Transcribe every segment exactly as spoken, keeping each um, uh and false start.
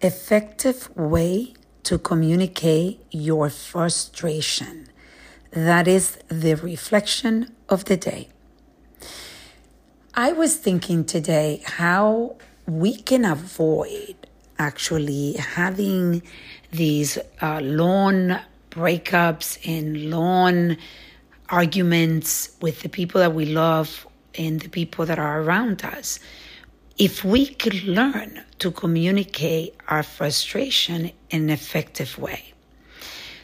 Effective way to communicate your frustration. That is the reflection of the day. I was thinking today how we can avoid actually having these uh, long breakups and long arguments with the people that we love and the people that are around us. If we could learn to communicate our frustration in an effective way.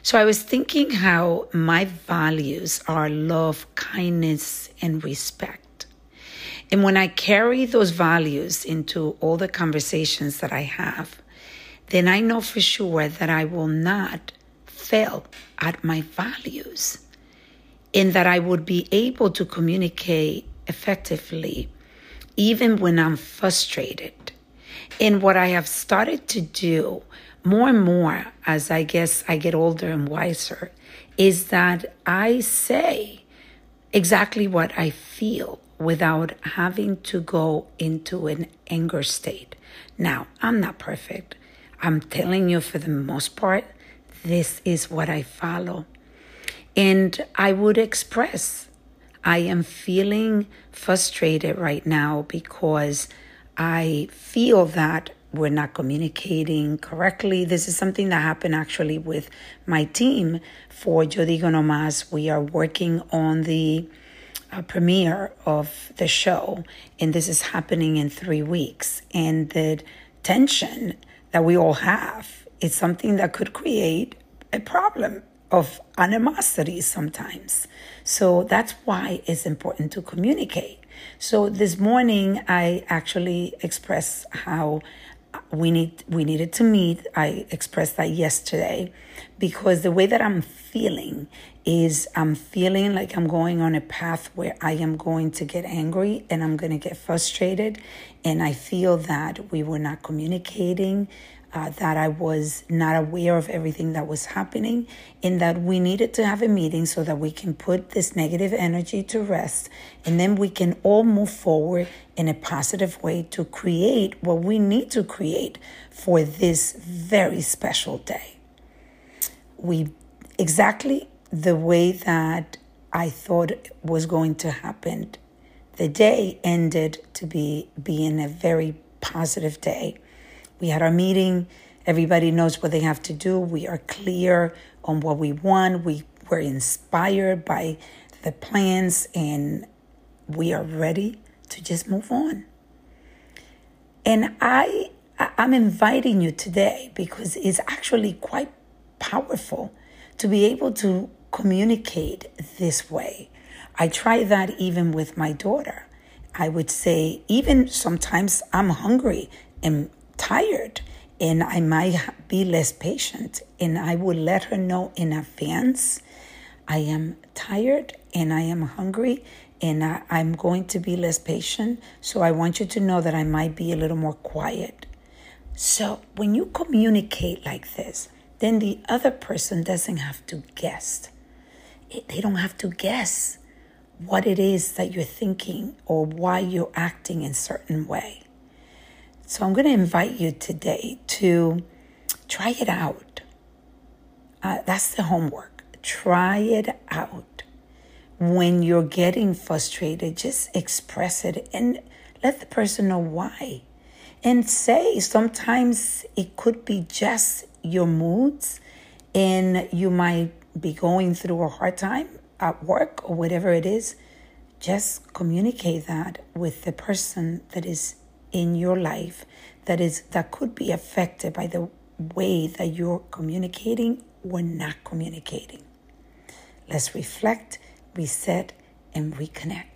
So I was thinking how my values are love, kindness, and respect. And when I carry those values into all the conversations that I have, then I know for sure that I will not fail at my values and that I would be able to communicate effectively even when I'm frustrated. And what I have started to do more and more as I guess I get older and wiser is that I say exactly what I feel without having to go into an anger state. Now, I'm not perfect. I'm telling you for the most part, this is what I follow. And I would express I am feeling frustrated right now because I feel that we're not communicating correctly. This is something that happened actually with my team for Yo Digo Nomás. We are working on the uh, premiere of the show, and this is happening in three weeks. And the tension that we all have is something that could create a problem of animosity sometimes. So that's why it's important to communicate. So this morning I actually expressed how we need we needed to meet. I expressed that yesterday because the way that I'm feeling is I'm feeling like I'm going on a path where I am going to get angry and I'm going to get frustrated. And I feel that we were not communicating, Uh, that I was not aware of everything that was happening, and that we needed to have a meeting so that we can put this negative energy to rest, and then we can all move forward in a positive way to create what we need to create for this very special day. We exactly the way that I thought it was going to happen. The day ended to be being a very positive day. We had our meeting. Everybody knows what they have to do. We are clear on what we want. We were inspired by the plans, and we are ready to just move on. And I, I'm inviting you today because it's actually quite powerful to be able to communicate this way. I try that even with my daughter. I would say even sometimes I'm hungry and tired, and I might be less patient, and I will let her know in advance, I am tired and I am hungry and I, I'm going to be less patient, so I want you to know that I might be a little more quiet. So when you communicate like this, then the other person doesn't have to guess. They don't have to guess what it is that you're thinking or why you're acting in a certain way. So I'm going to invite you today to try it out. Uh, that's the homework. Try it out. When you're getting frustrated, just express it and let the person know why. And say sometimes it could be just your moods, and you might be going through a hard time at work or whatever it is. Just communicate that with the person that is in your life that is that could be affected by the way that you're communicating or not communicating. Let's reflect, reset, and reconnect.